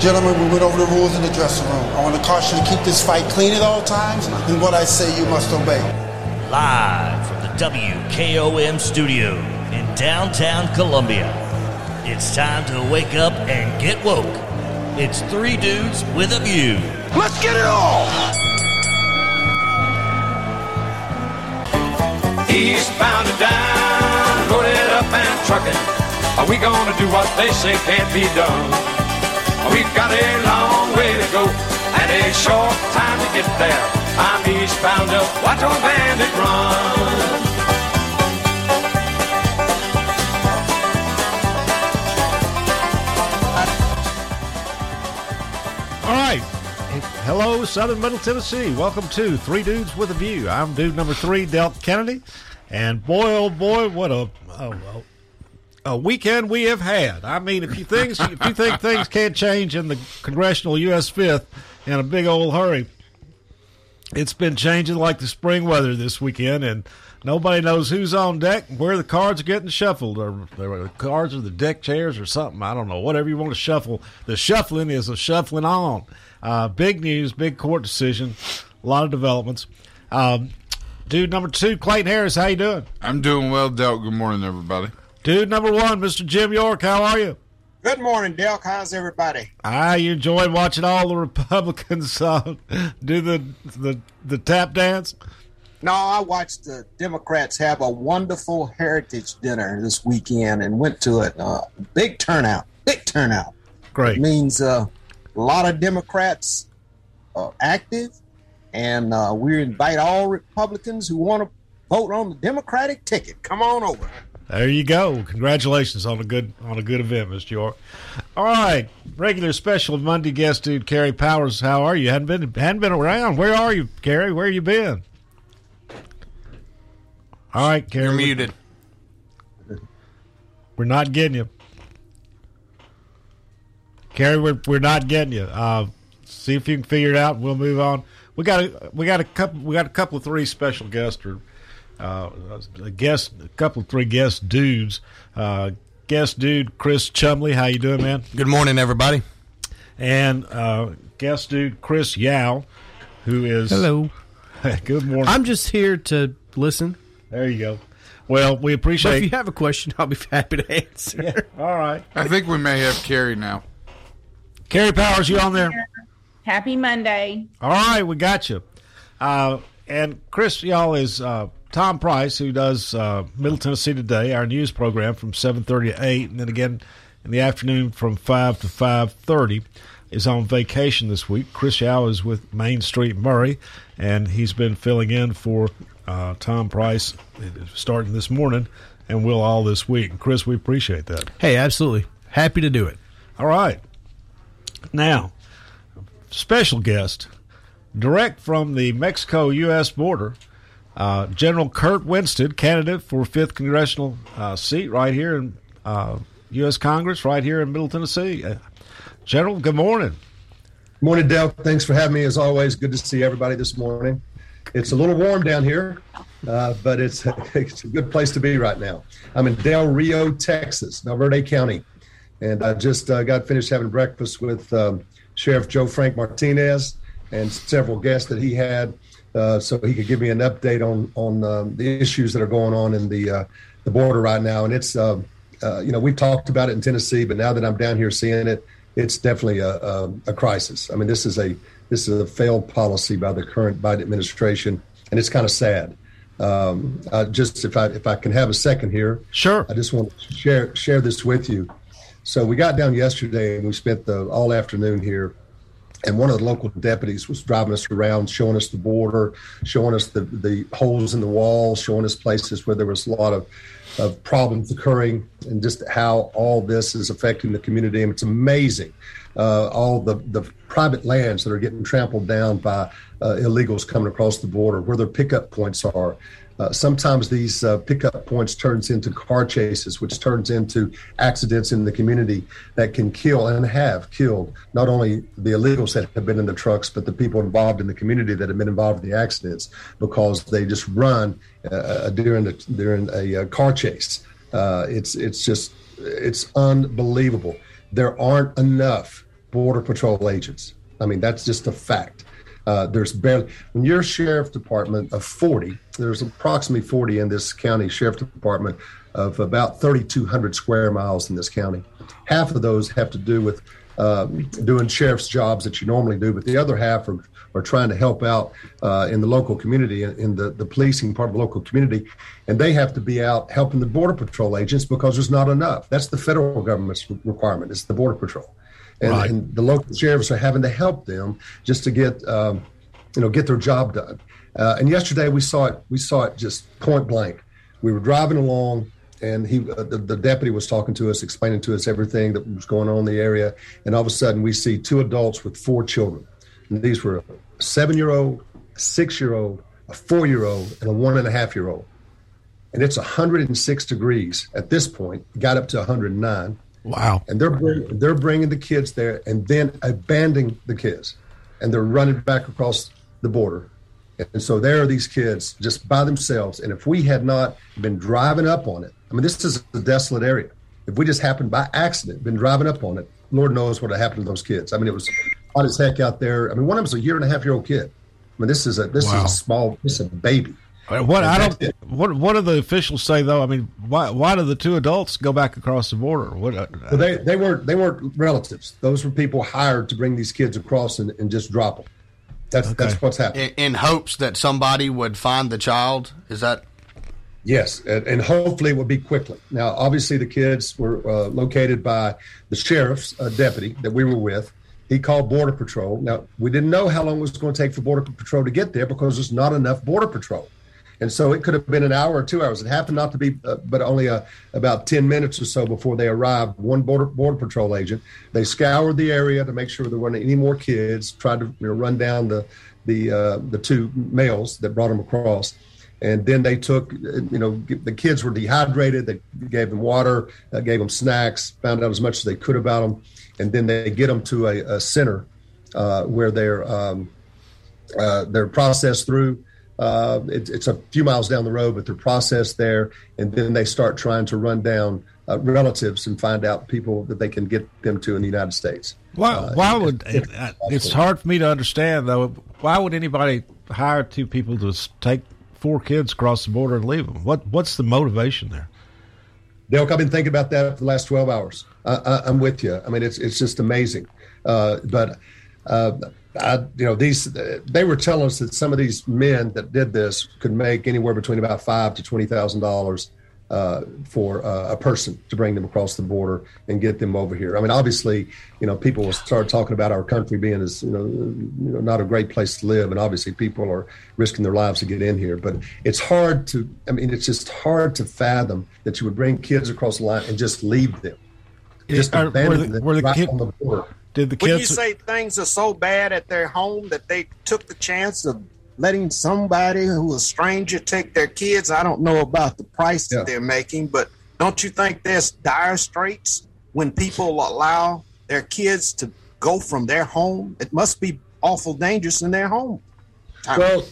Gentlemen, we went over the rules in the dressing room. I want to caution you to keep this fight clean at all times, and what I say you must obey. Live from the WKOM studio in downtown Columbia, it's time to wake up and get woke. It's Three Dudes with a View. Let's get it all! Eastbound and down, loaded up and trucking. Are we gonna do what they say can't be done? We've got a long way to go and a short time to get there. I'm eastbound up, watch our bandit run. All right. Hello, Southern Middle Tennessee. Welcome to Three Dudes with a View. I'm dude number three, Delk Kennedy. And boy, oh boy, what a... A weekend we have had. I mean, if you think things can't change in the congressional U.S. Fifth in a big old hurry, it's been changing like the spring weather this weekend, and nobody knows who's on deck, where the cards are getting shuffled, or the cards or the deck chairs or something. I don't know. Whatever you want to shuffle, the shuffling is a shuffling on. Big news, big court decision, a lot of developments. Dude number two, Clayton Harris, how you doing? I'm doing well, Delk. Good morning, everybody. Dude number one, Mr. Jim York, how are you? Good morning, Delk. How's everybody? You enjoyed watching all the Republicans do the tap dance? No, I watched the Democrats have a wonderful heritage dinner this weekend and went to it. Big turnout. Great. It means a lot of Democrats are active, and we invite all Republicans who want to vote on the Democratic ticket. Come on over. There you go. Congratulations on a good event, Mr. York. All right, regular special Monday guest dude, Carey Powers. How are you? Hadn't been around. Where are you, Carey? Where you been? All right, Carey. You're muted. We're not getting you, Carey. We're not getting you. See if you can figure it out. We'll move on. We got a couple of three special guests. A couple of three guest dudes. Guest dude Chris Chumley, how you doing, man? Good morning, everybody. And guest dude Chris Yow, who is... Hello. Good morning. I'm just here to listen. There you go. Well, we appreciate... But if you have a question, I'll be happy to answer. Yeah. All right. I think we may have Carey now. Carey Powers, you on there? Happy Monday. All right, we got you. And Chris Yow is... Tom Price, who does Middle Tennessee Today, our news program from 7:30 to 8, and then again in the afternoon from 5 to 5:30, is on vacation this week. Chris Yow is with Main Street Murray, and he's been filling in for Tom Price starting this morning and will all this week. And Chris, we appreciate that. Hey, absolutely. Happy to do it. All right. Now, special guest, direct from the Mexico-U.S. border, General Kurt Winstead, candidate for 5th Congressional seat right here in U.S. Congress, right here in Middle Tennessee. General, good morning. Good morning, Del. Thanks for having me, as always. Good to see everybody this morning. It's a little warm down here, but it's a good place to be right now. I'm in Del Rio, Texas, Valverde County, and I just got finished having breakfast with Sheriff Joe Frank Martinez and several guests that he had. So he could give me an update on the issues that are going on in the border right now. And it's, we've talked about it in Tennessee, but now that I'm down here seeing it, it's definitely a crisis. I mean, this is a failed policy by the current Biden administration, and it's kind of sad. If I can have a second here. Sure. I just want to share this with you. So we got down yesterday, and we spent the all afternoon here. And one of the local deputies was driving us around, showing us the border, showing us the holes in the wall, showing us places where there was a lot of problems occurring, and just how all this is affecting the community. And it's amazing, all the private lands that are getting trampled down by illegals coming across the border, where their pickup points are. Sometimes these pickup points turns into car chases, which turns into accidents in the community that can kill and have killed not only the illegals that have been in the trucks, but the people involved in the community that have been involved in the accidents, because they just run during a car chase. It's unbelievable. There aren't enough Border Patrol agents. I mean, that's just a fact. There's barely, when you're a sheriff department of 40, there's approximately 40 in this county sheriff department of about 3,200 square miles in this county. Half of those have to do with doing sheriff's jobs that you normally do, but the other half are trying to help out in the local community, in the policing part of the local community. And they have to be out helping the Border Patrol agents because there's not enough. That's the federal government's requirement. It's the Border Patrol. And, right. and the local sheriffs are having to help them just to get their job done. And yesterday we saw it just point blank. We were driving along, and the deputy was talking to us, explaining to us everything that was going on in the area. And all of a sudden, we see two adults with four children. And these were a 7-year-old, a 6-year-old, a 4-year-old, and a 1.5-year-old. And it's 106 degrees at this point. It got up to 109. Wow. And they're bringing the kids there and then abandoning the kids. And they're running back across the border. And so there are these kids just by themselves. And if we had not been driving up on it, I mean, this is a desolate area. If we just happened by accident, been driving up on it, Lord knows what happened to those kids. I mean, it was hot as heck out there. I mean, one of them's a 1.5-year-old kid. I mean, this is a baby. What do the officials say though? I mean, why do the two adults go back across the border? They weren't relatives. Those were people hired to bring these kids across and just drop them. That's what's happening. In hopes that somebody would find the child. Is that? Yes, and hopefully it will be quickly. Now, obviously, the kids were located by the sheriff's deputy that we were with. He called Border Patrol. Now, we didn't know how long it was going to take for Border Patrol to get there because there's not enough Border Patrol. And so it could have been an hour or 2 hours. It happened not to be, but only about 10 minutes or so before they arrived, one border Patrol agent. They scoured the area to make sure there weren't any more kids, tried to run down the two males that brought them across. And then they took, the kids were dehydrated. They gave them water, gave them snacks, found out as much as they could about them. And then they get them to a center where they're processed through. It's a few miles down the road, but they're processed there. And then they start trying to run down relatives and find out people that they can get them to in the United States. It's hard for me to understand, though. Why would anybody hire two people to take four kids across the border and leave them? What's the motivation there? Delk, I've been thinking about that for the last 12 hours. I'm with you. I mean, it's just amazing. They were telling us that some of these men that did this could make anywhere between about $5,000 to $20,000 for a person to bring them across the border and get them over here. I mean, obviously, people will start talking about our country being as not a great place to live, and obviously, people are risking their lives to get in here. But it's hard to, it's just hard to fathom that you would bring kids across the line and just leave them, abandon them right on the border. When you say things are so bad at their home that they took the chance of letting somebody who a stranger take their kids, I don't know about the price that they're making, but don't you think there's dire straits when people allow their kids to go from their home? It must be awful dangerous in their home. I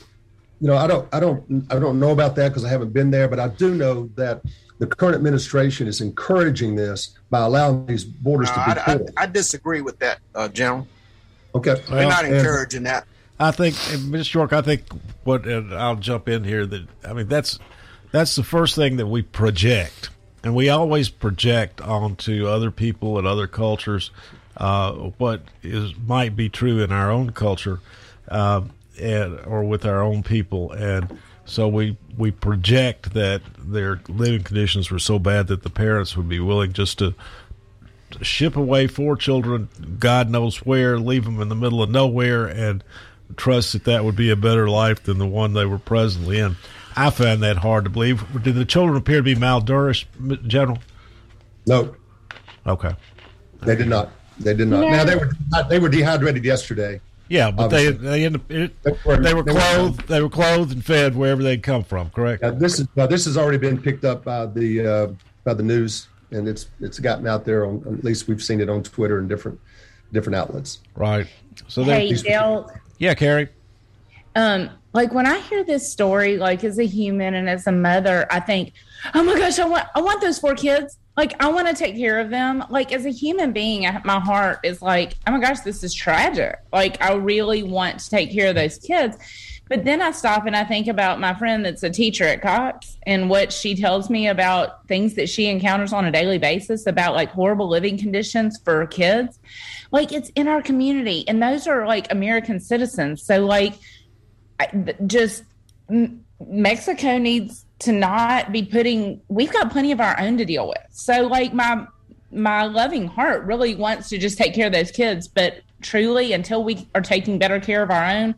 don't know about that because I haven't been there, but I do know that the current administration is encouraging this by allowing these borders to be filled. I disagree with that, General. Okay. They're not encouraging that. I think, Mr. York, and I'll jump in here, that's the first thing that we project. And we always project onto other people and other cultures what might be true in our own culture or with our own people. And so we project that their living conditions were so bad that the parents would be willing just to ship away four children, God knows where, leave them in the middle of nowhere, and trust that would be a better life than the one they were presently in. I find that hard to believe. Did the children appear to be malnourished, General? No. Okay. They did not. No. Now they were dehydrated yesterday. Yeah, but they were clothed and fed wherever they'd come from, correct? Now, this has already been picked up by the news, and it's gotten out there. At least we've seen it on Twitter and different outlets. Right. So hey, Delk. Yeah, Carey. When I hear this story, as a human and as a mother, I think, oh my gosh, I want those four kids. Like, I want to take care of them. Like, as a human being, my heart is like, oh my gosh, this is tragic. Like, I really want to take care of those kids. But then I stop and I think about my friend that's a teacher at Cox and what she tells me about things that she encounters on a daily basis about, like, horrible living conditions for kids. Like, it's in our community. And those are, like, American citizens. So, like, just Mexico needs to not be putting, we've got plenty of our own to deal with. So, like, my loving heart really wants to just take care of those kids. But truly, until we are taking better care of our own,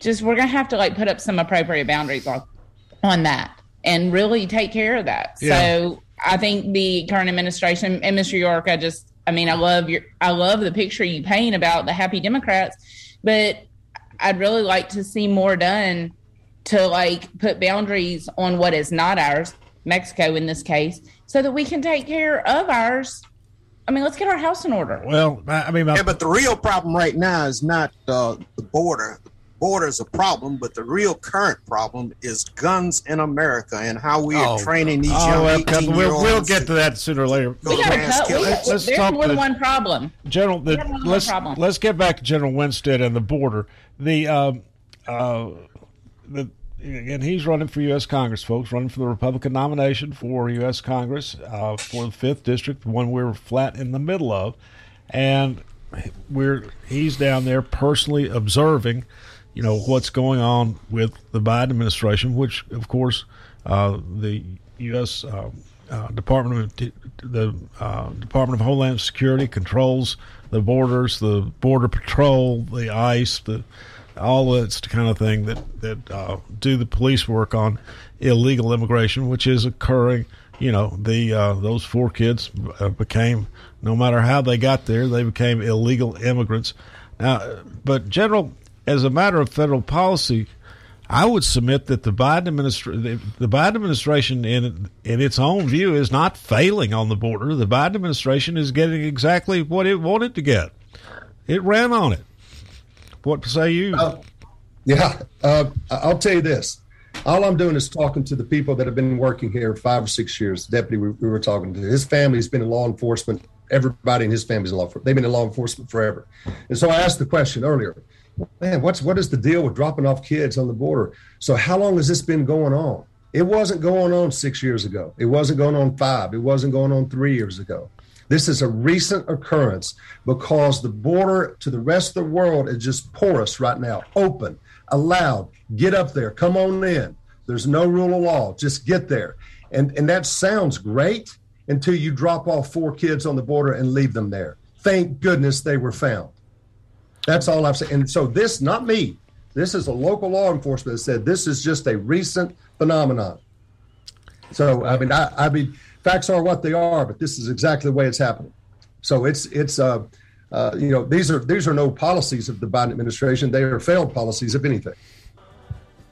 just we're going to have to, like, put up some appropriate boundaries on that and really take care of that. Yeah. So I think the current administration, and Mr. York, I love the picture you paint about the happy Democrats, but I'd really like to see more done to, like, put boundaries on what is not ours, Mexico in this case, so that we can take care of ours. I mean, let's get our house in order. Well, I mean, but the real problem right now is not the border. Border is a problem, but the real current problem is guns in America and how we are training these young people. We'll get to that sooner or later. Let's talk more than one problem. General, let's get back to General Winstead and the border. And he's running for U.S. Congress, folks, running for the Republican nomination for U.S. Congress for the 5th District, the one we're flat in the middle of. And he's down there personally observing, you know, what's going on with the Biden administration, which, of course, the U.S. Department of Homeland Security controls the borders, the Border Patrol, the ICE, all that kind of thing that do the police work on illegal immigration, which is occurring. You know, those four kids became, no matter how they got there, they became illegal immigrants. But General, as a matter of federal policy, I would submit that the Biden administration in its own view is not failing on the border. The Biden administration is getting exactly what it wanted to get. It ran on it. What say you? I'll tell you this. All I'm doing is talking to the people that have been working here 5 or 6 years. The deputy we were talking to, his family's been in law enforcement. Everybody in his family's in law enforcement. They've been in law enforcement forever. And so I asked the question earlier, man, what is the deal with dropping off kids on the border? So how long has this been going on? It wasn't going on 6 years ago. It wasn't going on 5. It wasn't going on 3 years ago. This is a recent occurrence because the border to the rest of the world is just porous right now, open, allowed, get up there, come on in. There's no rule of law, just get there. And that sounds great until you drop off four kids on the border and leave them there. Thank goodness they were found. That's all I've said. And so this, not me, this is a local law enforcement that said this is just a recent phenomenon. So, I mean, facts are what they are, but this is exactly the way it's happening. So these are no policies of the Biden administration. They are failed policies, if anything.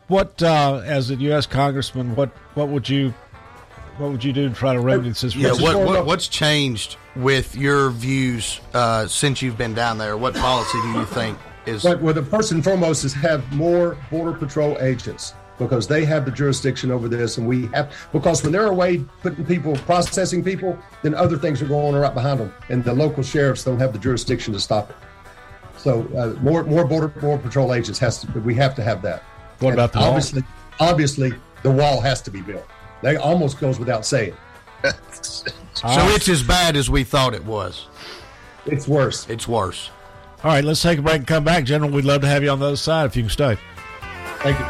What, as a U.S. congressman, what would you do to try to remedy this situation? Yeah, what's changed with your views since you've been down there? What policy do you think is? Well, the first and foremost is have more Border Patrol agents, because they have the jurisdiction over this, and we have, because when they're away putting people, processing people, then other things are going on right behind them, and the local sheriffs don't have the jurisdiction to stop it. So more border patrol agents we have to have that. What and about the obviously, wall? Obviously, the wall has to be built. That almost goes without saying. So it's as bad as we thought it was. It's worse. It's worse. All right, let's take a break and come back. General, we'd love to have you on the other side if you can stay. Thank you.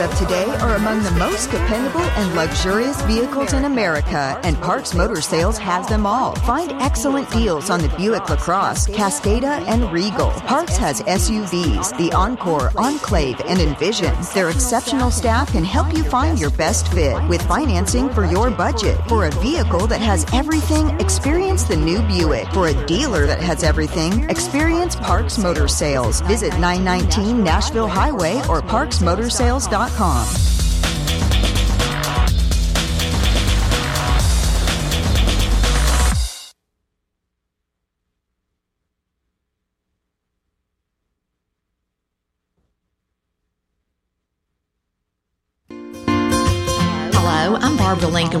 Of today are among the most dependable and luxurious vehicles in America, and Parks Motor Sales has them all. Find excellent deals on the Buick LaCrosse, Cascada, and Regal. Parks has SUVs, the Encore, Enclave, and Envision. Their exceptional staff can help you find your best fit with financing for your budget. For a vehicle that has everything, experience the new Buick. For a dealer that has everything, experience Parks Motor Sales. Visit 919 Nashville Highway or parksmotorsales.com. Hello, I'm Barbara Lincoln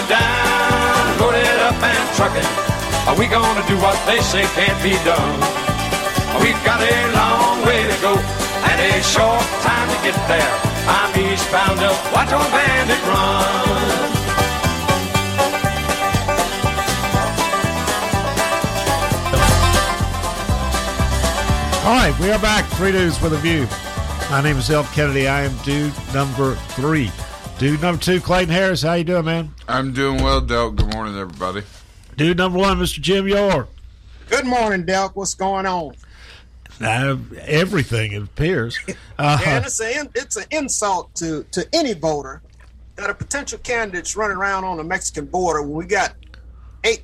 and down, loaded up and trucking. Are we gonna do what they say can't be done? We've got a long way to go and a short time to get there. I'm eastbound up, watch old bandit run. All right, we are back. 3 Dudes with a View. My name is Delk Kennedy. I am dude number 3. Dude number 2, Clayton Harris, how you doing, man? I'm doing well, Delk. Good morning, everybody. Dude number 1, Mr. Jim York. Good morning, Delk. What's going on? Everything, it appears. Yeah, it's an insult to any voter that a potential candidate's running around on the Mexican border when we got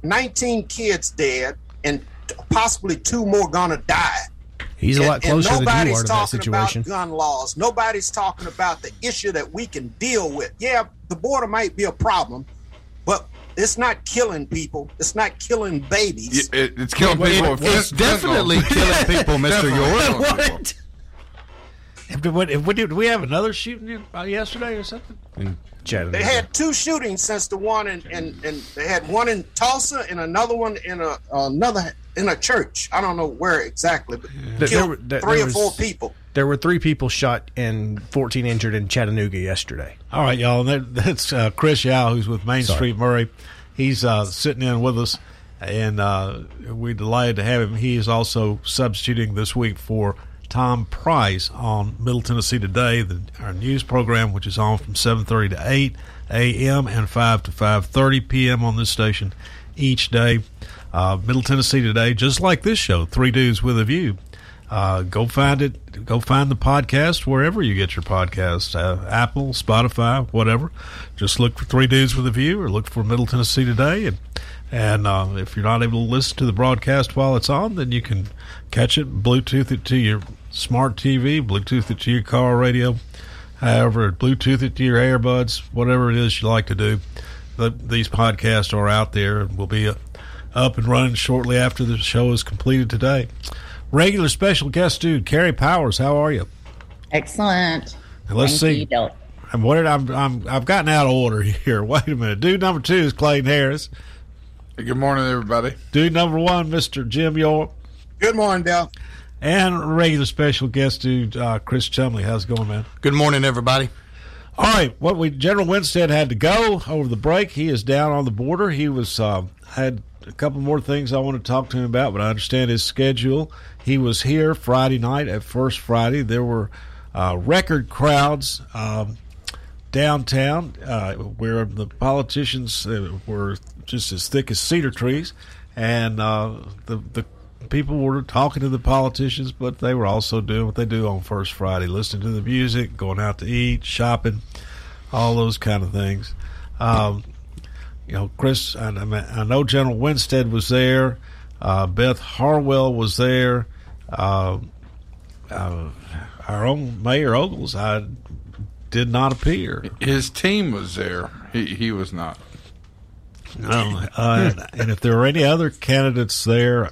19 kids dead and possibly 2 more gonna die. He's a lot closer than you are to that situation. Nobody's talking about gun laws. Nobody's talking about the issue that we can deal with. Yeah, the border might be a problem, but it's not killing people. It's not killing babies. It's killing people. It's definitely killing people, Mr. York. What? Did we have another shooting yesterday or something? They had 2 shootings since the one in they had one in Tulsa and another one in another in a church. I don't know where exactly, but there were 4 people. There were 3 people shot and 14 injured in Chattanooga yesterday. All right, y'all. That's Chris Yow, who's with Main Street Murray. He's sitting in with us, and we're delighted to have him. He is also substituting this week for Tom Price on Middle Tennessee Today, our news program, which is on from 7:30 to 8 a.m. and 5 to 5:30 p.m. on this station each day. Middle Tennessee Today, just like this show, 3 Dudes with a View, Go find it. Go find the podcast wherever you get your podcast, Apple, Spotify, whatever. Just look for 3 Dudes with a View or look for Middle Tennessee Today. And if you're not able to listen to the broadcast while it's on, then you can catch it, Bluetooth it to your smart TV, Bluetooth it to your car radio, however, Bluetooth it to your earbuds, whatever it is you like to do. These podcasts are out there and will be up and running shortly after the show is completed today. Regular special guest dude, Carey Powers. How are you? Excellent. And let's see. I've gotten out of order here. Wait a minute. Dude number 2 is Clayton Harris. Good morning, everybody. Dude number 1, Mr. Jim York. Good morning, Del. And regular special guest dude, Chris Chumley. How's it going, man? Good morning, everybody. All right. General Winstead had to go over the break. He is down on the border. He was had a couple more things I want to talk to him about, but I understand his schedule. He was here Friday night at First Friday. There were record crowds downtown where the politicians were just as thick as cedar trees, and the people were talking to the politicians, but they were also doing what they do on First Friday, listening to the music, going out to eat, shopping, all those kind of things. Chris, I know General Winstead was there. Beth Harwell was there. Our own Mayor Ogles, I did not appear. His team was there. He was not. No. And if there were any other candidates there,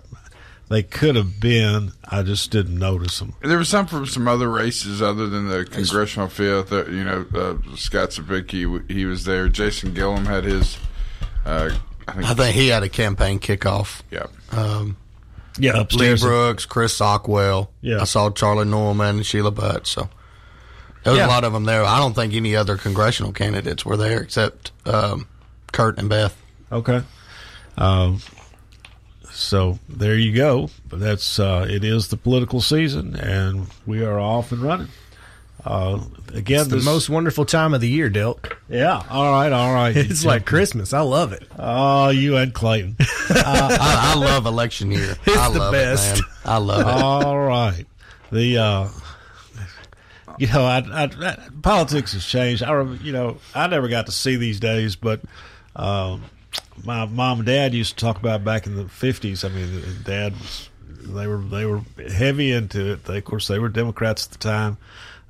they could have been. I just didn't notice them. There was some from some other races other than the Congressional Fifth. Scott Zabicki, he was there. Jason Gillum had his. I think he had a campaign kickoff. Yeah. Upstairs. Lee Brooks, Chris Sockwell. Yeah. I saw Charlie Norman and Sheila Butts. So there was a lot of them there. I don't think any other congressional candidates were there except Kurt and Beth. Okay. So there you go. But that's it is the political season, and we are off and running. Again, it's the most wonderful time of the year, Delk. Yeah. All right. It's like Christmas. I love it. Oh, you and Clayton. I love election year. It's the best. I love it. All right. I politics has changed. I never got to see these days, but my mom and dad used to talk about back in the 50s. I mean, Dad was they were heavy into it. They, of course, they were Democrats at the time.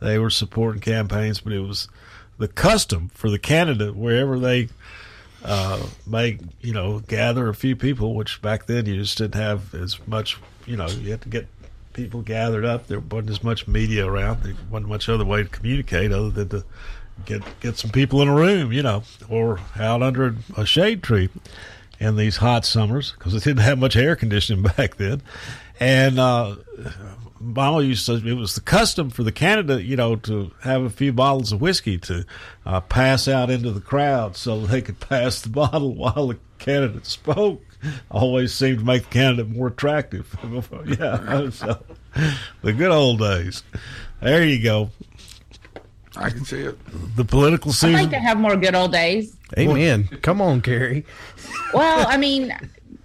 They were supporting campaigns, but it was the custom for the candidate wherever they may gather a few people. Which back then you just didn't have as much. You had to get people gathered up. There wasn't as much media around. There wasn't much other way to communicate other than to get some people in a room, or out under a shade tree in these hot summers, because it didn't have much air conditioning back then. And Mama used to, it was the custom for the candidate, to have a few bottles of whiskey to pass out into the crowd so they could pass the bottle while the candidate spoke. Always seemed to make the candidate more attractive. Yeah, so the good old days. There you go. I can see it. The political season. I'd like to have more good old days. Amen. Come on, Carey. Well, I mean,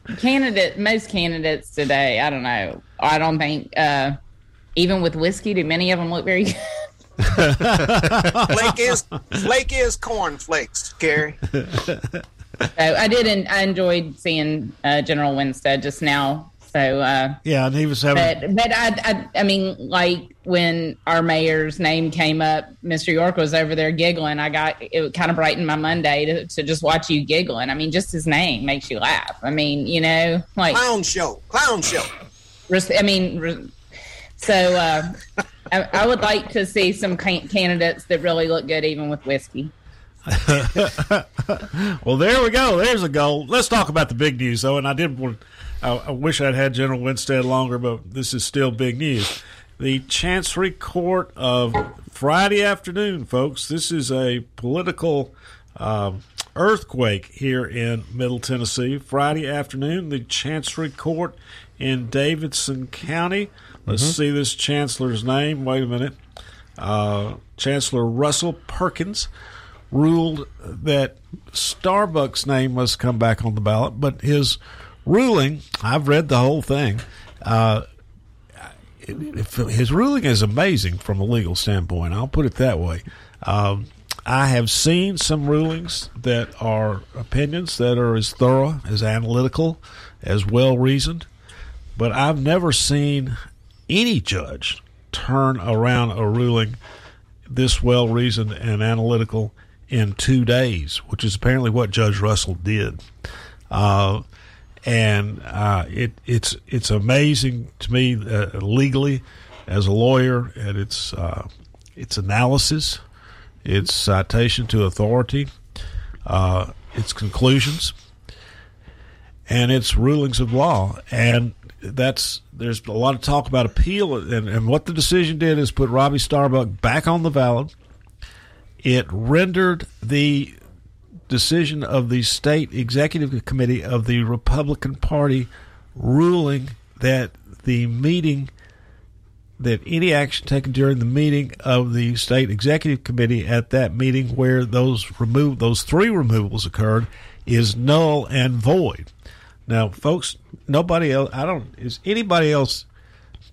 most candidates today, I don't know. I don't think, even with whiskey, do many of them look very good? Flake is cornflakes, Carey. I enjoyed seeing General Winstead just now. So yeah, and he was having. But I mean, like when our mayor's name came up, Mr. York was over there giggling. It kind of brightened my Monday to just watch you giggling. I mean, just his name makes you laugh. I mean, like clown show. I would like to see some candidates that really look good, even with whiskey. Well, there we go. There's a goal. Let's talk about the big news, though. And I did want. I wish I'd had General Winstead longer, but this is still big news. The Chancery Court of Friday afternoon, folks. This is a political earthquake here in Middle Tennessee. Friday afternoon, the Chancery Court in Davidson County. Let's see this chancellor's name. Wait a minute. Chancellor Russell Perkins ruled that Starbuck's name must come back on the ballot, but his ruling, I've read the whole thing, his ruling is amazing from a legal standpoint. I'll put it that way. I have seen some rulings that are opinions that are as thorough, as analytical, as well-reasoned, but I've never seen any judge turn around a ruling this well-reasoned and analytical in 2 days, which is apparently what Judge Russell did. It's amazing to me legally, as a lawyer, at its analysis, its citation to authority, its conclusions, and its rulings of law. And there's a lot of talk about appeal, and what the decision did is put Robbie Starbuck back on the ballot. It rendered the decision of the State Executive Committee of the Republican Party ruling that the meeting, that any action taken during the meeting of the State Executive Committee at that meeting where those three removals occurred is null and void. Now, folks, nobody else, is anybody else,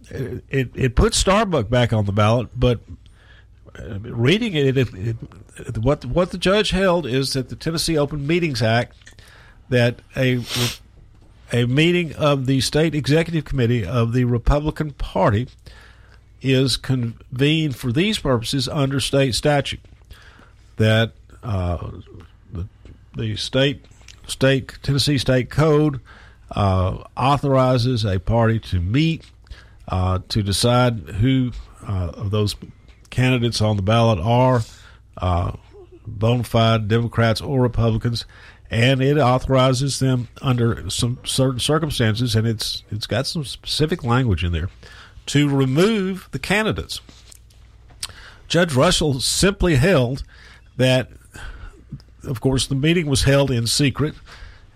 it put Starbuck back on the ballot, but reading it, what the judge held is that the Tennessee Open Meetings Act, that a meeting of the State Executive Committee of the Republican Party is convened for these purposes under state statute, that the state Tennessee State Code authorizes a party to meet to decide who of those candidates on the ballot are bona fide Democrats or Republicans, and it authorizes them under some certain circumstances, and it's got some specific language in there, to remove the candidates. Judge Russell simply held that, of course, the meeting was held in secret,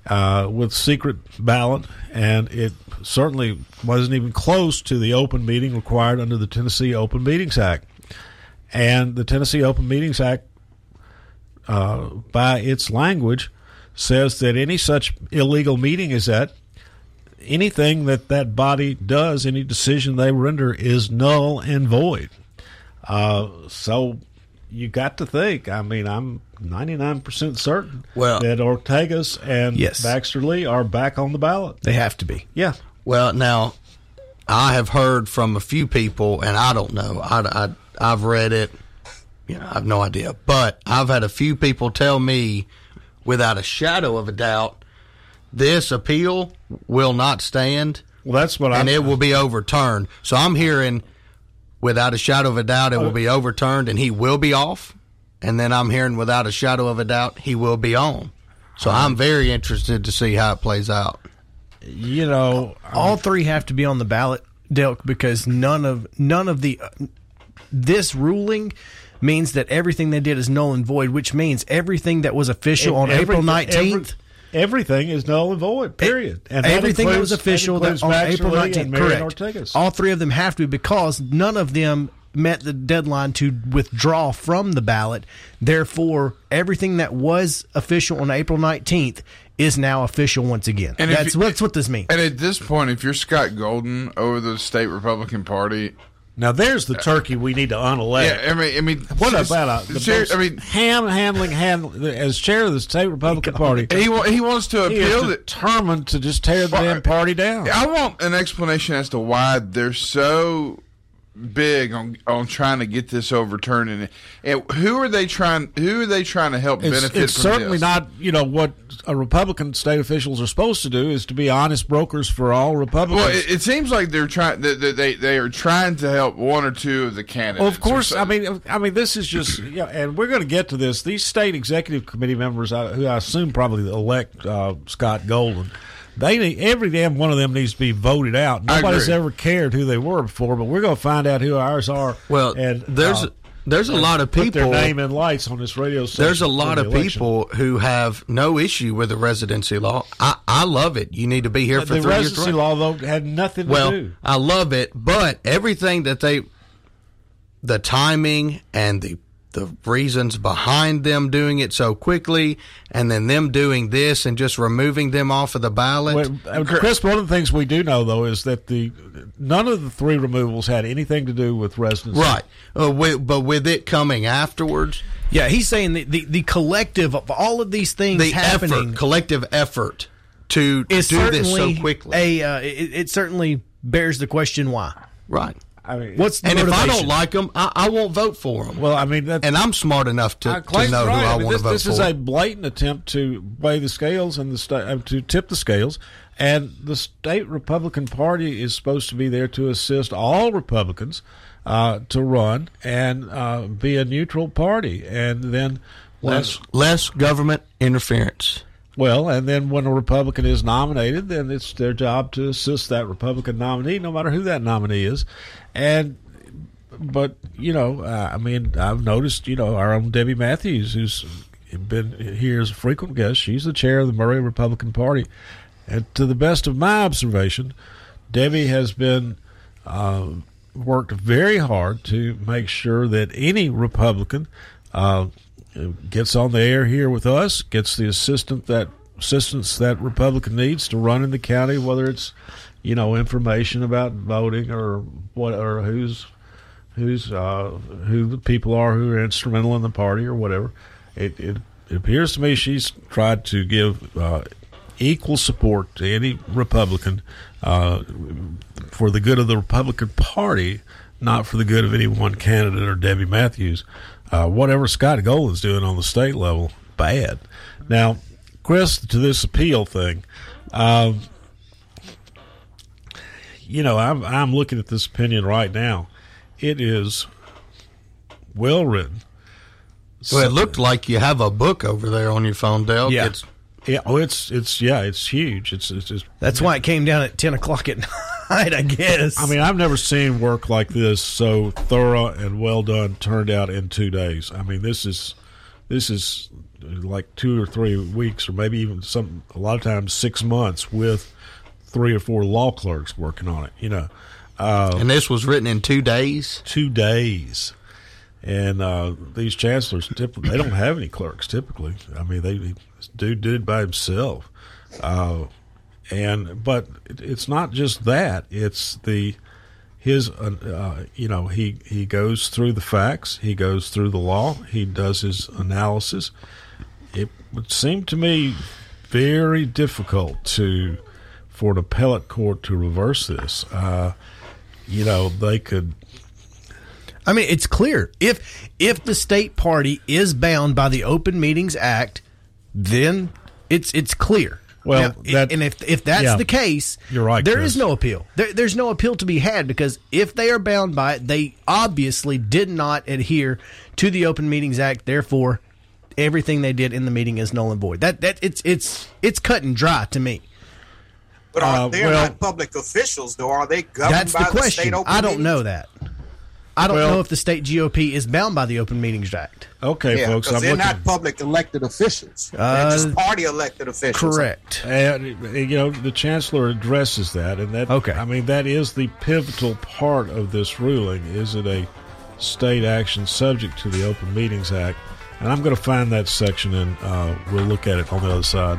with secret ballot, and it certainly wasn't even close to the open meeting required under the Tennessee Open Meetings Act. And the Tennessee Open Meetings Act, by its language, says that any such illegal meeting is that anything that body does, any decision they render, is null and void. So you got to think, I'm 99% certain that Ortega's and Baxter Lee are back on the ballot. They have to be. Yeah. Well, now, I have heard from a few people, and I don't know. I've read it. I have no idea. But I've had a few people tell me, without a shadow of a doubt, this appeal will not stand. Well, that's what it will be overturned. So I'm hearing, without a shadow of a doubt, it will be overturned, and he will be off. And then I'm hearing, without a shadow of a doubt, he will be on. So I'm very interested to see how it plays out. All three have to be on the ballot, Delk, because none of the this ruling means that everything they did is null and void, which means everything that was official on April 19th. Everything is null and void, period. And everything that was official on April 19th, correct. Ortega's. All three of them have to, because none of them met the deadline to withdraw from the ballot. Therefore, everything that was official on April 19th is now official once again. And that's what this means. And at this point, if you're Scott Golden over the state Republican Party, now there's the turkey we need to unelect. Yeah, what about Ham as chair of the state Republican Party? He wants to appeal. He is determined to just tear the damn party down. I want an explanation as to why they're so big on trying to get this overturned, and who are they trying to help benefit from this? It's certainly not what Republican state officials are supposed to do, is to be honest brokers for all Republicans. Well, it seems like they're trying they are trying to help one or two of the candidates. Well, of course, I mean this is just and we're going to get to this. These state executive committee members, who I assume probably elect Scott Golden, every damn one of them needs to be voted out. Nobody's ever cared who they were before, but we're going to find out who ours are. Well, and there's a lot of people put their name in lights on this radio station. There's a lot of people who have no issue with the residency law. I love it. You need to be here for 3 years. The residency law, though, had nothing to do. I love it, but everything that the timing and the the reasons behind them doing it so quickly, and then them doing this and just removing them off of the ballot. Well, Chris, one of the things we do know, though, is that none of the three removals had anything to do with residency. Right. But with it coming afterwards. Yeah, he's saying the collective of all of these things happening. Collective effort to do this so quickly. It certainly bears the question why. Right. I mean, if I don't like them, I won't vote for them. Well, I mean, and I'm smart enough to know who I want to vote for. This is a blatant attempt to weigh the scales and to tip the scales. And the state Republican Party is supposed to be there to assist all Republicans to run and be a neutral party, and then less government interference. Well, and then when a Republican is nominated, then it's their job to assist that Republican nominee, no matter who that nominee is. But, you know, I mean, I've noticed, you know, our own Debbie Matthews, who's been here as a frequent guest, she's the chair of the Murray Republican Party. And to the best of my observation, Debbie has been worked very hard to make sure that any Republican gets on the air here with us, gets the assistance that Republican needs to run in the county, whether it's, you know, information about voting or what, or who the people are who are instrumental in the party or whatever. It appears to me she's tried to give equal support to any Republican for the good of the Republican Party, not for the good of any one candidate or Debbie Matthews. Whatever Scott Golden's doing on the state level, bad. Now, Chris, to this appeal thing, you know, I'm looking at this opinion right now. It is well written. Well, it looked like you have a book over there on your phone, Dale. Yeah. It's huge. It's that's why it came down at 10 o'clock at night, I guess. I mean, I've never seen work like this so thorough and well done turned out in 2 days. I mean, this is like 2 or 3 weeks, or maybe even a lot of times 6 months with 3 or 4 law clerks working on it. You know, and this was written in 2 days. 2 days. And these chancellors, typically, they don't have any clerks, typically. I mean, they do it by himself. But it's not just that. It's he goes through the facts. He goes through the law. He does his analysis. It would seem to me very difficult for an appellate court to reverse this. You know, they could... I mean, it's clear. If the state party is bound by the Open Meetings Act, then it's clear. Well, now, if that's the case, you're right, there Chris. Is no appeal. There's no appeal to be had, because if they are bound by it, they obviously did not adhere to the Open Meetings Act. Therefore, everything they did in the meeting is null and void. It's cut and dry to me. But they're not public officials, though. Are they governed by the state Open Meetings Act? I don't know that. I don't know if the state GOP is bound by the Open Meetings Act. Okay, folks. Because they're not public elected officials. They're just party elected officials. Correct. And, you know, the chancellor addresses that. And that, okay. I mean, that is the pivotal part of this ruling. Is it a state action subject to the Open Meetings Act? And I'm going to find that section, and we'll look at it on the other side.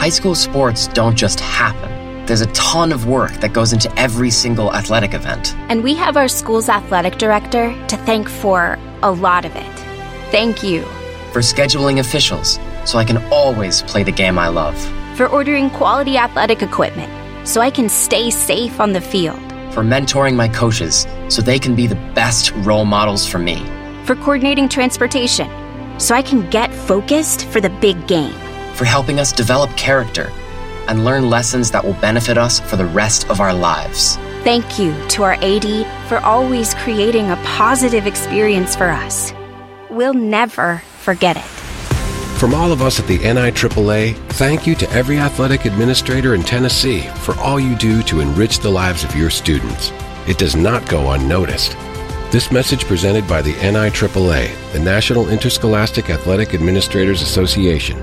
High school sports don't just happen. There's a ton of work that goes into every single athletic event. And we have our school's athletic director to thank for a lot of it. Thank you. For scheduling officials, so I can always play the game I love. For ordering quality athletic equipment, so I can stay safe on the field. For mentoring my coaches, so they can be the best role models for me. For coordinating transportation, so I can get focused for the big game. For helping us develop character and learn lessons that will benefit us for the rest of our lives. Thank you to our AD for always creating a positive experience for us. We'll never forget it. From all of us at the NIAAA, thank you to every athletic administrator in Tennessee for all you do to enrich the lives of your students. It does not go unnoticed. This message presented by the NIAAA, the National Interscholastic Athletic Administrators Association.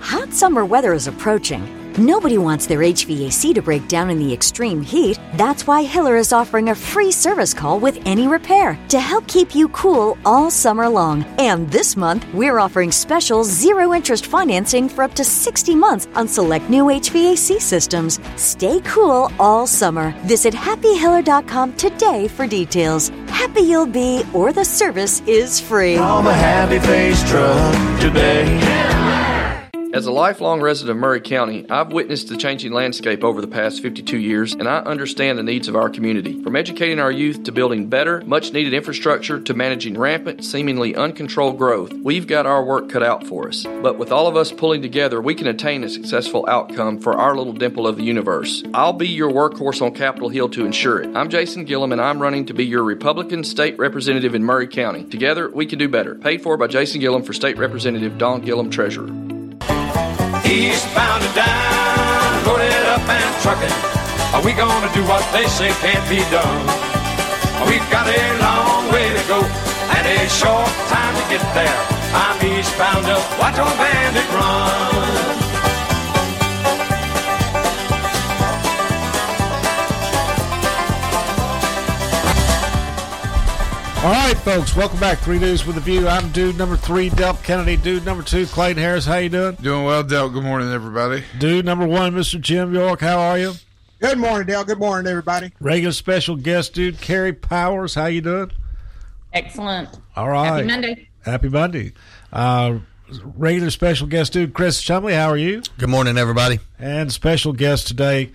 Hot summer weather is approaching. Nobody wants their HVAC to break down in the extreme heat. That's why Hiller is offering a free service call with any repair to help keep you cool all summer long. And this month, we're offering special zero-interest financing for up to 60 months on select new HVAC systems. Stay cool all summer. Visit HappyHiller.com today for details. Happy you'll be, or the service is free. Call the Happy Face Truck today. As a lifelong resident of Maury County, I've witnessed the changing landscape over the past 52 years, and I understand the needs of our community. From educating our youth to building better, much-needed infrastructure to managing rampant, seemingly uncontrolled growth, we've got our work cut out for us. But with all of us pulling together, we can attain a successful outcome for our little dimple of the universe. I'll be your workhorse on Capitol Hill to ensure it. I'm Jason Gillum, and I'm running to be your Republican state representative in Maury County. Together, we can do better. Paid for by Jason Gillum for State Representative Don Gillum, Treasurer. Eastbound and down, loaded up and trucking. Are we gonna do what they say can't be done? We've got a long way to go and a short time to get there. I'm eastbound up, watch our bandit run. All right, folks, welcome back. 3 Dudes with a View. I'm dude number 3, Delk Kennedy. Dude number 2, Clayton Harris. How you doing? Doing well, Delk. Good morning, everybody. Dude number 1, Mr. Jim York. How are you? Good morning, Delk. Good morning, everybody. Regular special guest, dude, Carey Powers. How you doing? Excellent. All right. Happy Monday. Happy Monday. Regular special guest, dude, Chris Chumley. How are you? Good morning, everybody. And special guest today,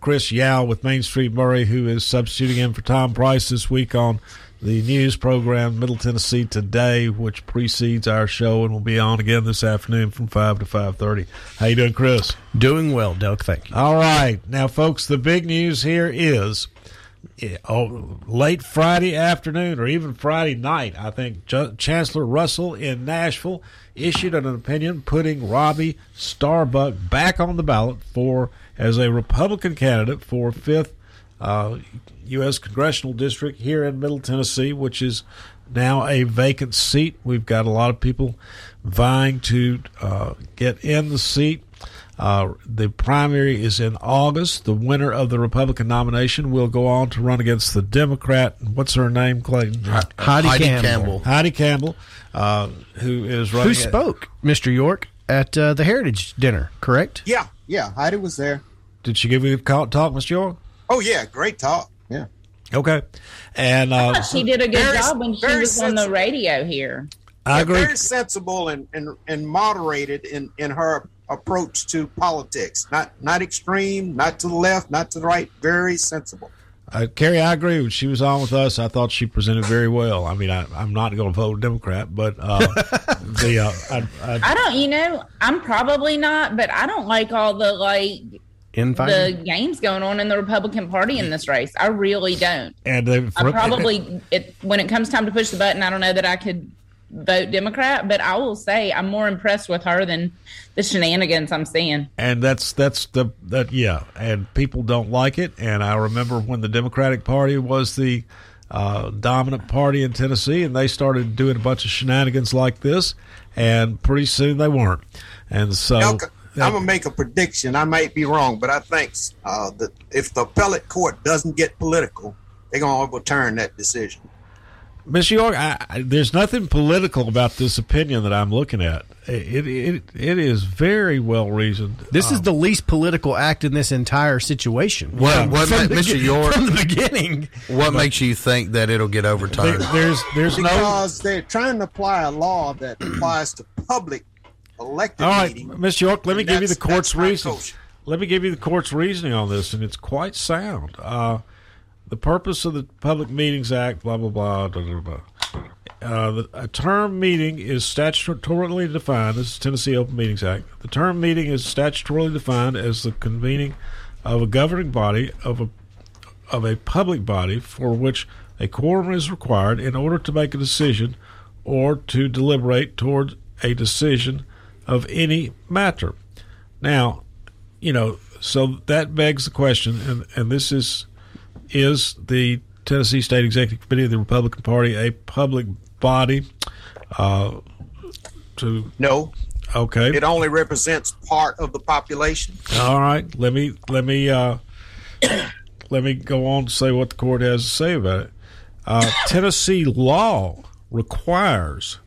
Chris Yow with Main Street Murray, who is substituting in for Tom Price this week on the news program Middle Tennessee Today, which precedes our show and will be on again this afternoon from 5 to 5:30. How you doing, Chris? Doing well, Doug. Thank you. All right. Now, folks, the big news here is late Friday afternoon or even Friday night, I think, Chancellor Russell in Nashville issued an opinion putting Robbie Starbuck back on the ballot as a Republican candidate for 5th U.S. Congressional District here in Middle Tennessee, which is now a vacant seat. We've got a lot of people vying to get in the seat. The primary is in August. The winner of the Republican nomination will go on to run against the Democrat. What's her name, Clayton? Heidi Campbell. Heidi Campbell, who is running. Who spoke, Mr. York, at the Heritage Dinner, correct? Yeah, Heidi was there. Did she give you a talk, Mr. York? Oh, yeah, great talk, yeah. Okay. And she did a good job when she was on the radio here. I agree. Very sensible and moderated in her approach to politics. Not extreme, not to the left, not to the right. Very sensible. Carey, I agree. When she was on with us, I thought she presented very well. I mean, I'm not going to vote Democrat, but I don't. You know, I'm probably not, but I don't like all the the games going on in the Republican Party in this race. I really don't. And I probably, when it comes time to push the button, I don't know that I could vote Democrat, but I will say I'm more impressed with her than the shenanigans I'm seeing. And that's and people don't like it. And I remember when the Democratic Party was the dominant party in Tennessee, and they started doing a bunch of shenanigans like this, and pretty soon they weren't. And so I'm going to make a prediction. I might be wrong, but I think that if the appellate court doesn't get political, they're going to overturn that decision. Mr. York, there's nothing political about this opinion that I'm looking at. It is very well reasoned. This is the least political act in this entire situation. From the beginning. What makes you think that it'll get overturned? Because they're trying to apply a law that applies to public elected. All right, Mr. York, let me give you the court's reasoning. Let me give you the court's reasoning on this, and it's quite sound. The purpose of the Public Meetings Act, blah, blah, blah, blah, blah, blah. A term meeting is statutorily defined. This is Tennessee Open Meetings Act. The term meeting is statutorily defined as the convening of a governing body of a public body for which a quorum is required in order to make a decision or to deliberate toward a decision of any matter. Now, you know, so that begs the question, and this is the Tennessee State Executive Committee of the Republican Party a public body? No. Okay. It only represents part of the population. All right. Let me go on to say what the court has to say about it. Tennessee law requires,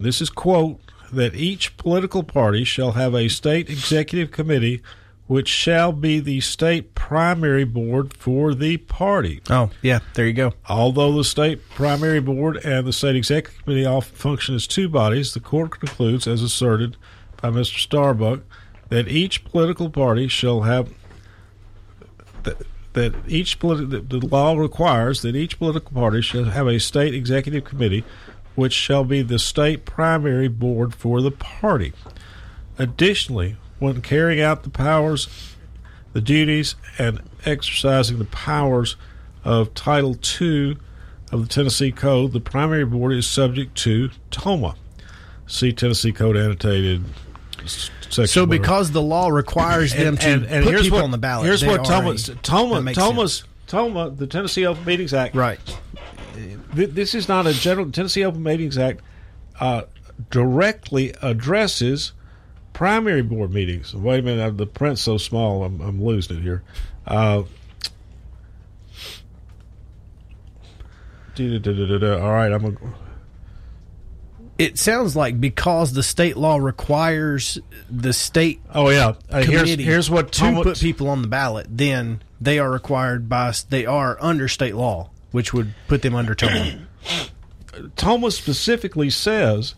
this is quote, that each political party shall have a state executive committee which shall be the state primary board for the party. Oh, yeah, there you go. Although the state primary board and the state executive committee all function as two bodies, the court concludes, as asserted by Mr. Starbuck, that each political party shall have the law requires that each political party shall have a state executive committee which shall be the state primary board for the party. Additionally, when carrying out the powers, the duties, and exercising the powers of Title II of the Tennessee Code, the primary board is subject to TOMA. See Tennessee Code annotated section. So because the law requires them to put people on the ballot. Here's what TOMA, the Tennessee Open Meetings Act. Right. This is not a general. Tennessee Open Meetings Act directly addresses primary board meetings. Wait a minute, the print's so small, I'm losing it here. All right, I'm going to... It sounds like because the state law requires the state committee here's what to put people on the ballot, then they are required they are under state law, which would put them under TOMA. TOMA specifically says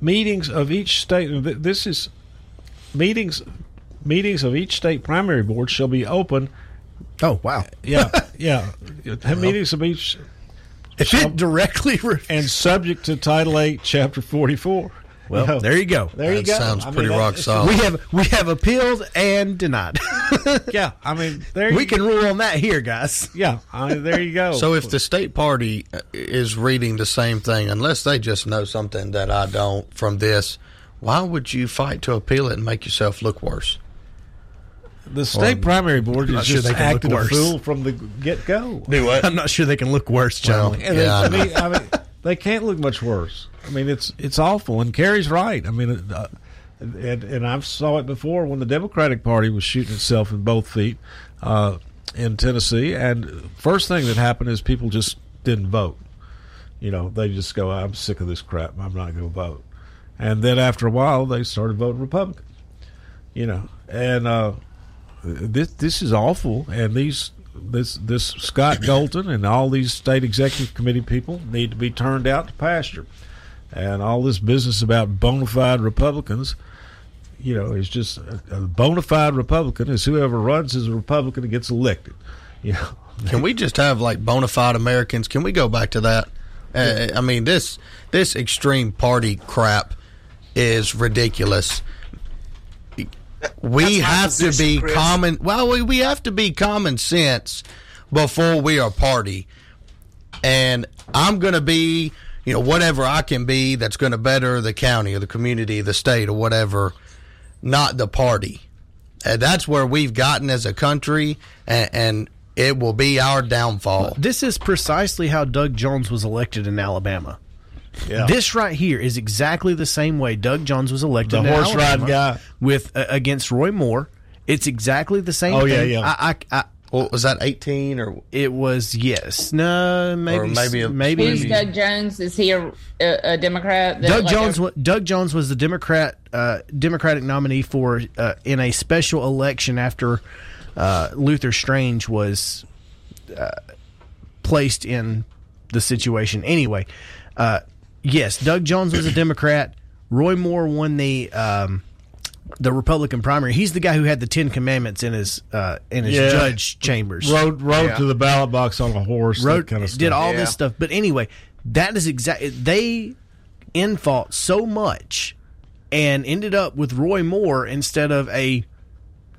meetings of each state... This is... Meetings of each state primary board shall be open. Oh, wow. Yeah. Meetings of each... If it directly... And subject to Title 8, Chapter 44. Well, there you go. That sounds pretty rock solid. We have appealed and denied. Yeah, I mean... We can rule on that here, guys. Yeah, there you go. So if the state party is reading the same thing, unless they just know something that I don't from this... Why would you fight to appeal it and make yourself look worse? The state primary board is just acting a fool from the get-go. Do what? I'm not sure they can look worse, John. I mean, they can't look much worse. I mean, it's awful, and Carey's right. I mean, and I've saw it before when the Democratic Party was shooting itself in both feet in Tennessee. And first thing that happened is people just didn't vote. You know, they just go, I'm sick of this crap. I'm not going to vote. And then after a while, they started voting Republican. You know, and this is awful. And this Scott Golden and all these state executive committee people need to be turned out to pasture. And all this business about bona fide Republicans, you know, is just a bona fide Republican is whoever runs as a Republican and gets elected. You know, can we just have like bona fide Americans? Can we go back to that? I mean, this extreme party crap is ridiculous. We have to be common. Well, we have to be common sense before we are party. And I'm going to be, you know, whatever I can be that's going to better the county or the community, the state or whatever, not the party. And that's where we've gotten as a country, and it will be our downfall. This is precisely how Doug Jones was elected in Alabama. Yeah. This right here is exactly the same way Doug Jones was elected. The horse riding guy with against Roy Moore. It's exactly the same. Oh yeah, thing. Yeah. I well, was that 18 or it was? Yes, no, maybe, or maybe. Who's Doug Jones? Is he a Democrat? Doug Jones. Doug Jones was the Democratic nominee for in a special election after Luther Strange was placed in the situation. Anyway. Yes, Doug Jones was a Democrat. Roy Moore won the Republican primary. He's the guy who had the 10 Commandments in his judge chambers. Rode to the ballot box on a horse. Did all this stuff. But anyway, that is exactly they infought so much and ended up with Roy Moore instead of a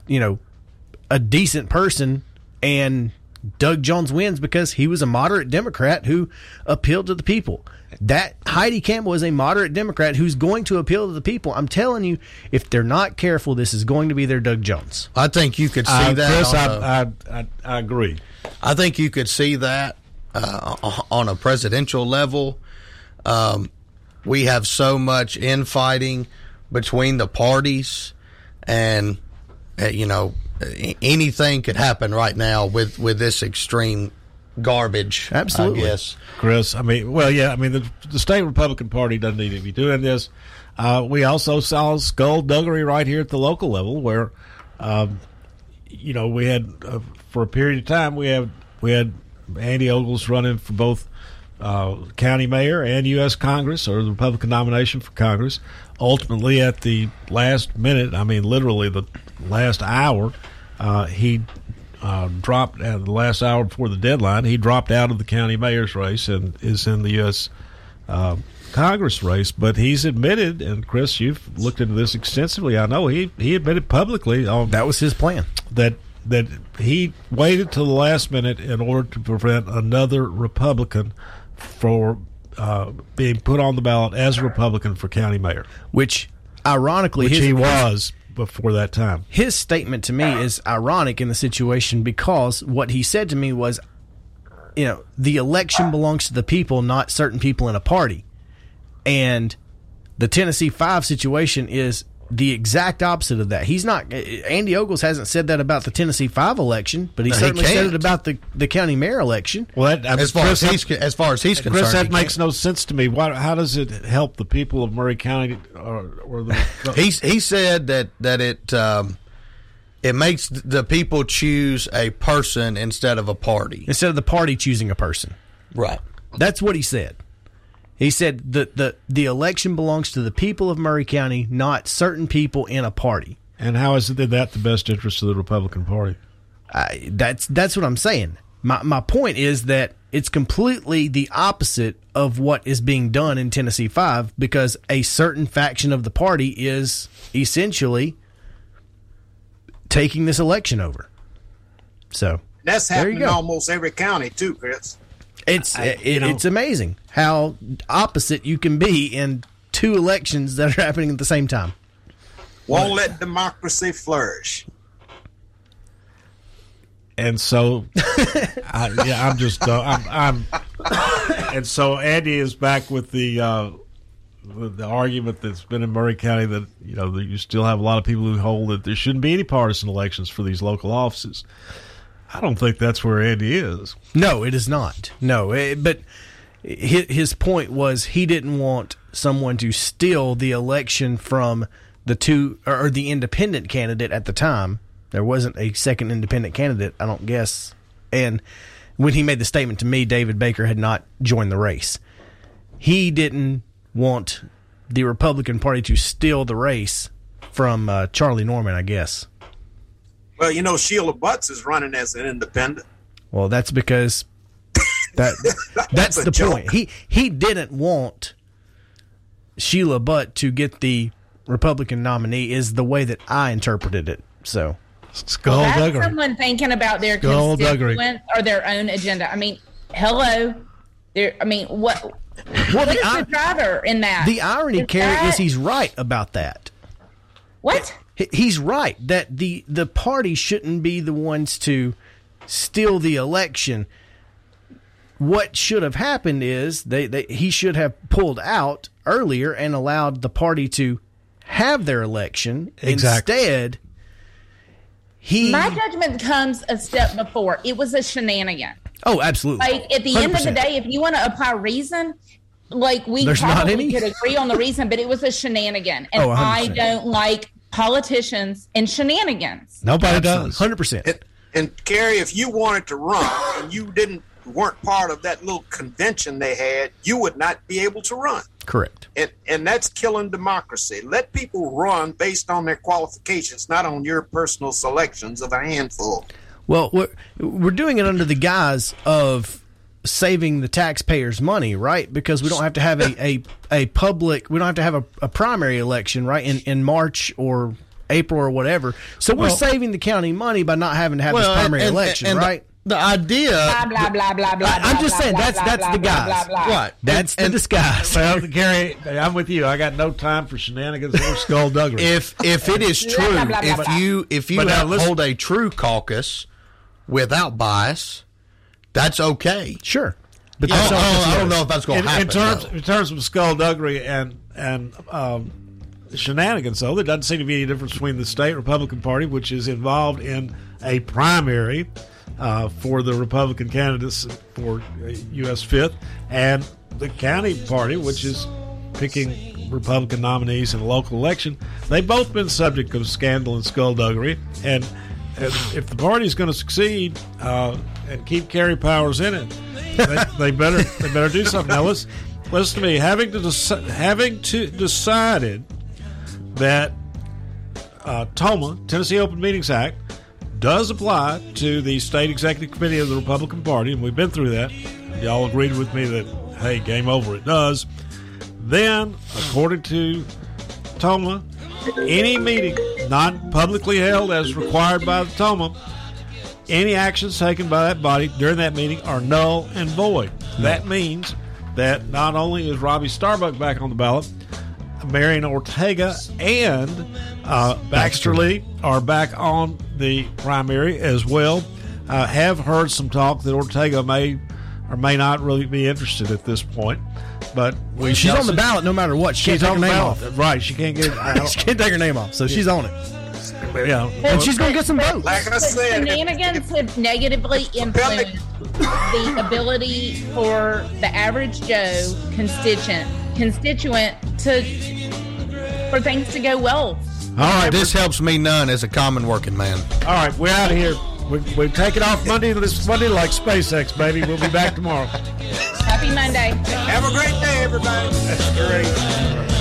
decent person, and Doug Jones wins because he was a moderate Democrat who appealed to the people. That Heidi Campbell is a moderate Democrat who's going to appeal to the people. I'm telling you, if they're not careful, this is going to be their Doug Jones. I think you could see that. Chris, I agree. I think you could see that on a presidential level. We have so much infighting between the parties, and anything could happen right now with this extreme garbage. Absolutely. Yes, Chris. I mean, the state Republican Party doesn't need to be doing this. We also saw skullduggery right here at the local level, where, we had for a period of time we had Andy Ogles running for both county mayor and U.S. Congress, or the Republican nomination for Congress. Ultimately, at the last minute, I mean, literally the last hour, he. Dropped at the last hour before the deadline. He dropped out of the county mayor's race and is in the U.S. Congress race. But he's admitted, and Chris, you've looked into this extensively. I know he admitted publicly that was his plan. That he waited till the last minute in order to prevent another Republican for being put on the ballot as a Republican for county mayor, which ironically he was. Before that time, his statement to me is ironic in the situation, because what he said to me was, the election belongs to the people, not certain people in a party. And the Tennessee 5 situation is the exact opposite of that. He's not. Andy Ogles hasn't said that about the Tennessee 5 election, but he certainly said it about the county mayor election. Well, as far as he's concerned, Chris, that makes no sense to me. How does it help the people of Maury County? He said that it makes the people choose a person instead of a party, instead of the party choosing a person. Right. That's what he said. He said that the election belongs to the people of Maury County, not certain people in a party. And how is it that the best interest of the Republican Party? That's what I'm saying. My point is that it's completely the opposite of what is being done in Tennessee 5, because a certain faction of the party is essentially taking this election over. So that's happening in almost every county too, Chris. It's amazing how opposite you can be in two elections that are happening at the same time. Won't let democracy flourish. And so, I'm just. And so Andy is back with the the argument that's been in Maury County that, you know, that you still have a lot of people who hold that there shouldn't be any partisan elections for these local offices. I don't think that's where Andy is. No, it is not. No, but his point was he didn't want someone to steal the election from the two or the independent candidate at the time. There wasn't a second independent candidate, I don't guess. And when he made the statement to me, David Baker had not joined the race. He didn't want the Republican Party to steal the race from Charlie Norman, I guess. Well, you know, Sheila Butts is running as an independent. Well, that's because that's the joke. Point. He didn't want Sheila Butt to get the Republican nominee is the way that I interpreted it. So skullduggery. That's someone thinking about their constituents or their own agenda. I mean, hello. What is the driver in that? The irony, Carey, is he's right about that. What? He's right that the party shouldn't be the ones to steal the election. What should have happened is he should have pulled out earlier and allowed the party to have their election. Exactly. Instead, my judgment comes a step before. It was a shenanigan. Oh, absolutely. Like, at the 100%. End of the day, if you want to apply reason, like, we There's probably could agree on the reason, but it was a shenanigan. And 100%. I don't like politicians and shenanigans. Nobody does. 100%. And Carey, if you wanted to run and you weren't part of that little convention they had, you would not be able to run. Correct. And that's killing democracy. Let people run based on their qualifications, not on your personal selections of a handful. Well, we're doing it under the guise of saving the taxpayers' money, right? Because we don't have to have a public – we don't have to have a primary election, right, in March or April or whatever. So we're saving the county money by not having to have this primary election, and right? The idea. Blah, blah, blah, blah, blah. I'm just saying that's the guise. Right. That's the disguise. Well, Carey, I'm with you. I got no time for shenanigans or skullduggery. If it is true, if you hold a true caucus without bias, that's okay. Sure. But I don't know if that's going to happen. In terms of skullduggery and shenanigans, though, there doesn't seem to be any difference between the state Republican Party, which is involved in a primary for the Republican candidates for U.S. 5th, and the county party, which is picking Republican nominees in a local election. They've both been subject of scandal and skullduggery, and if the party's going to succeed and keep Carey Powers in it, they better do something. Now, listen to me. Having decided that TOMA, Tennessee Open Meetings Act, does apply to the State Executive Committee of the Republican Party, and we've been through that. Y'all agreed with me that, hey, game over, it does. Then, according to TOMA, any meeting not publicly held as required by the TOMA, any actions taken by that body during that meeting are null and void. That means that not only is Robbie Starbuck back on the ballot, Marion Ortega and Baxter Lee are back on the primary as well. I have heard some talk that Ortega may or may not really be interested at this point, but she's on the ballot no matter what. She can't take her name off. Right, she can't get. She can't take her name off, so she's on it. Yeah, and she's going to get some votes. Like I said, shenanigans have negatively influenced the ability for the average Joe constituent for things to go well. All right, this helps me none as a common working man. All right, we're out of here. We take it off Monday. This Monday like SpaceX, baby. We'll be back tomorrow. Happy Monday. Have a great day, everybody. That's great.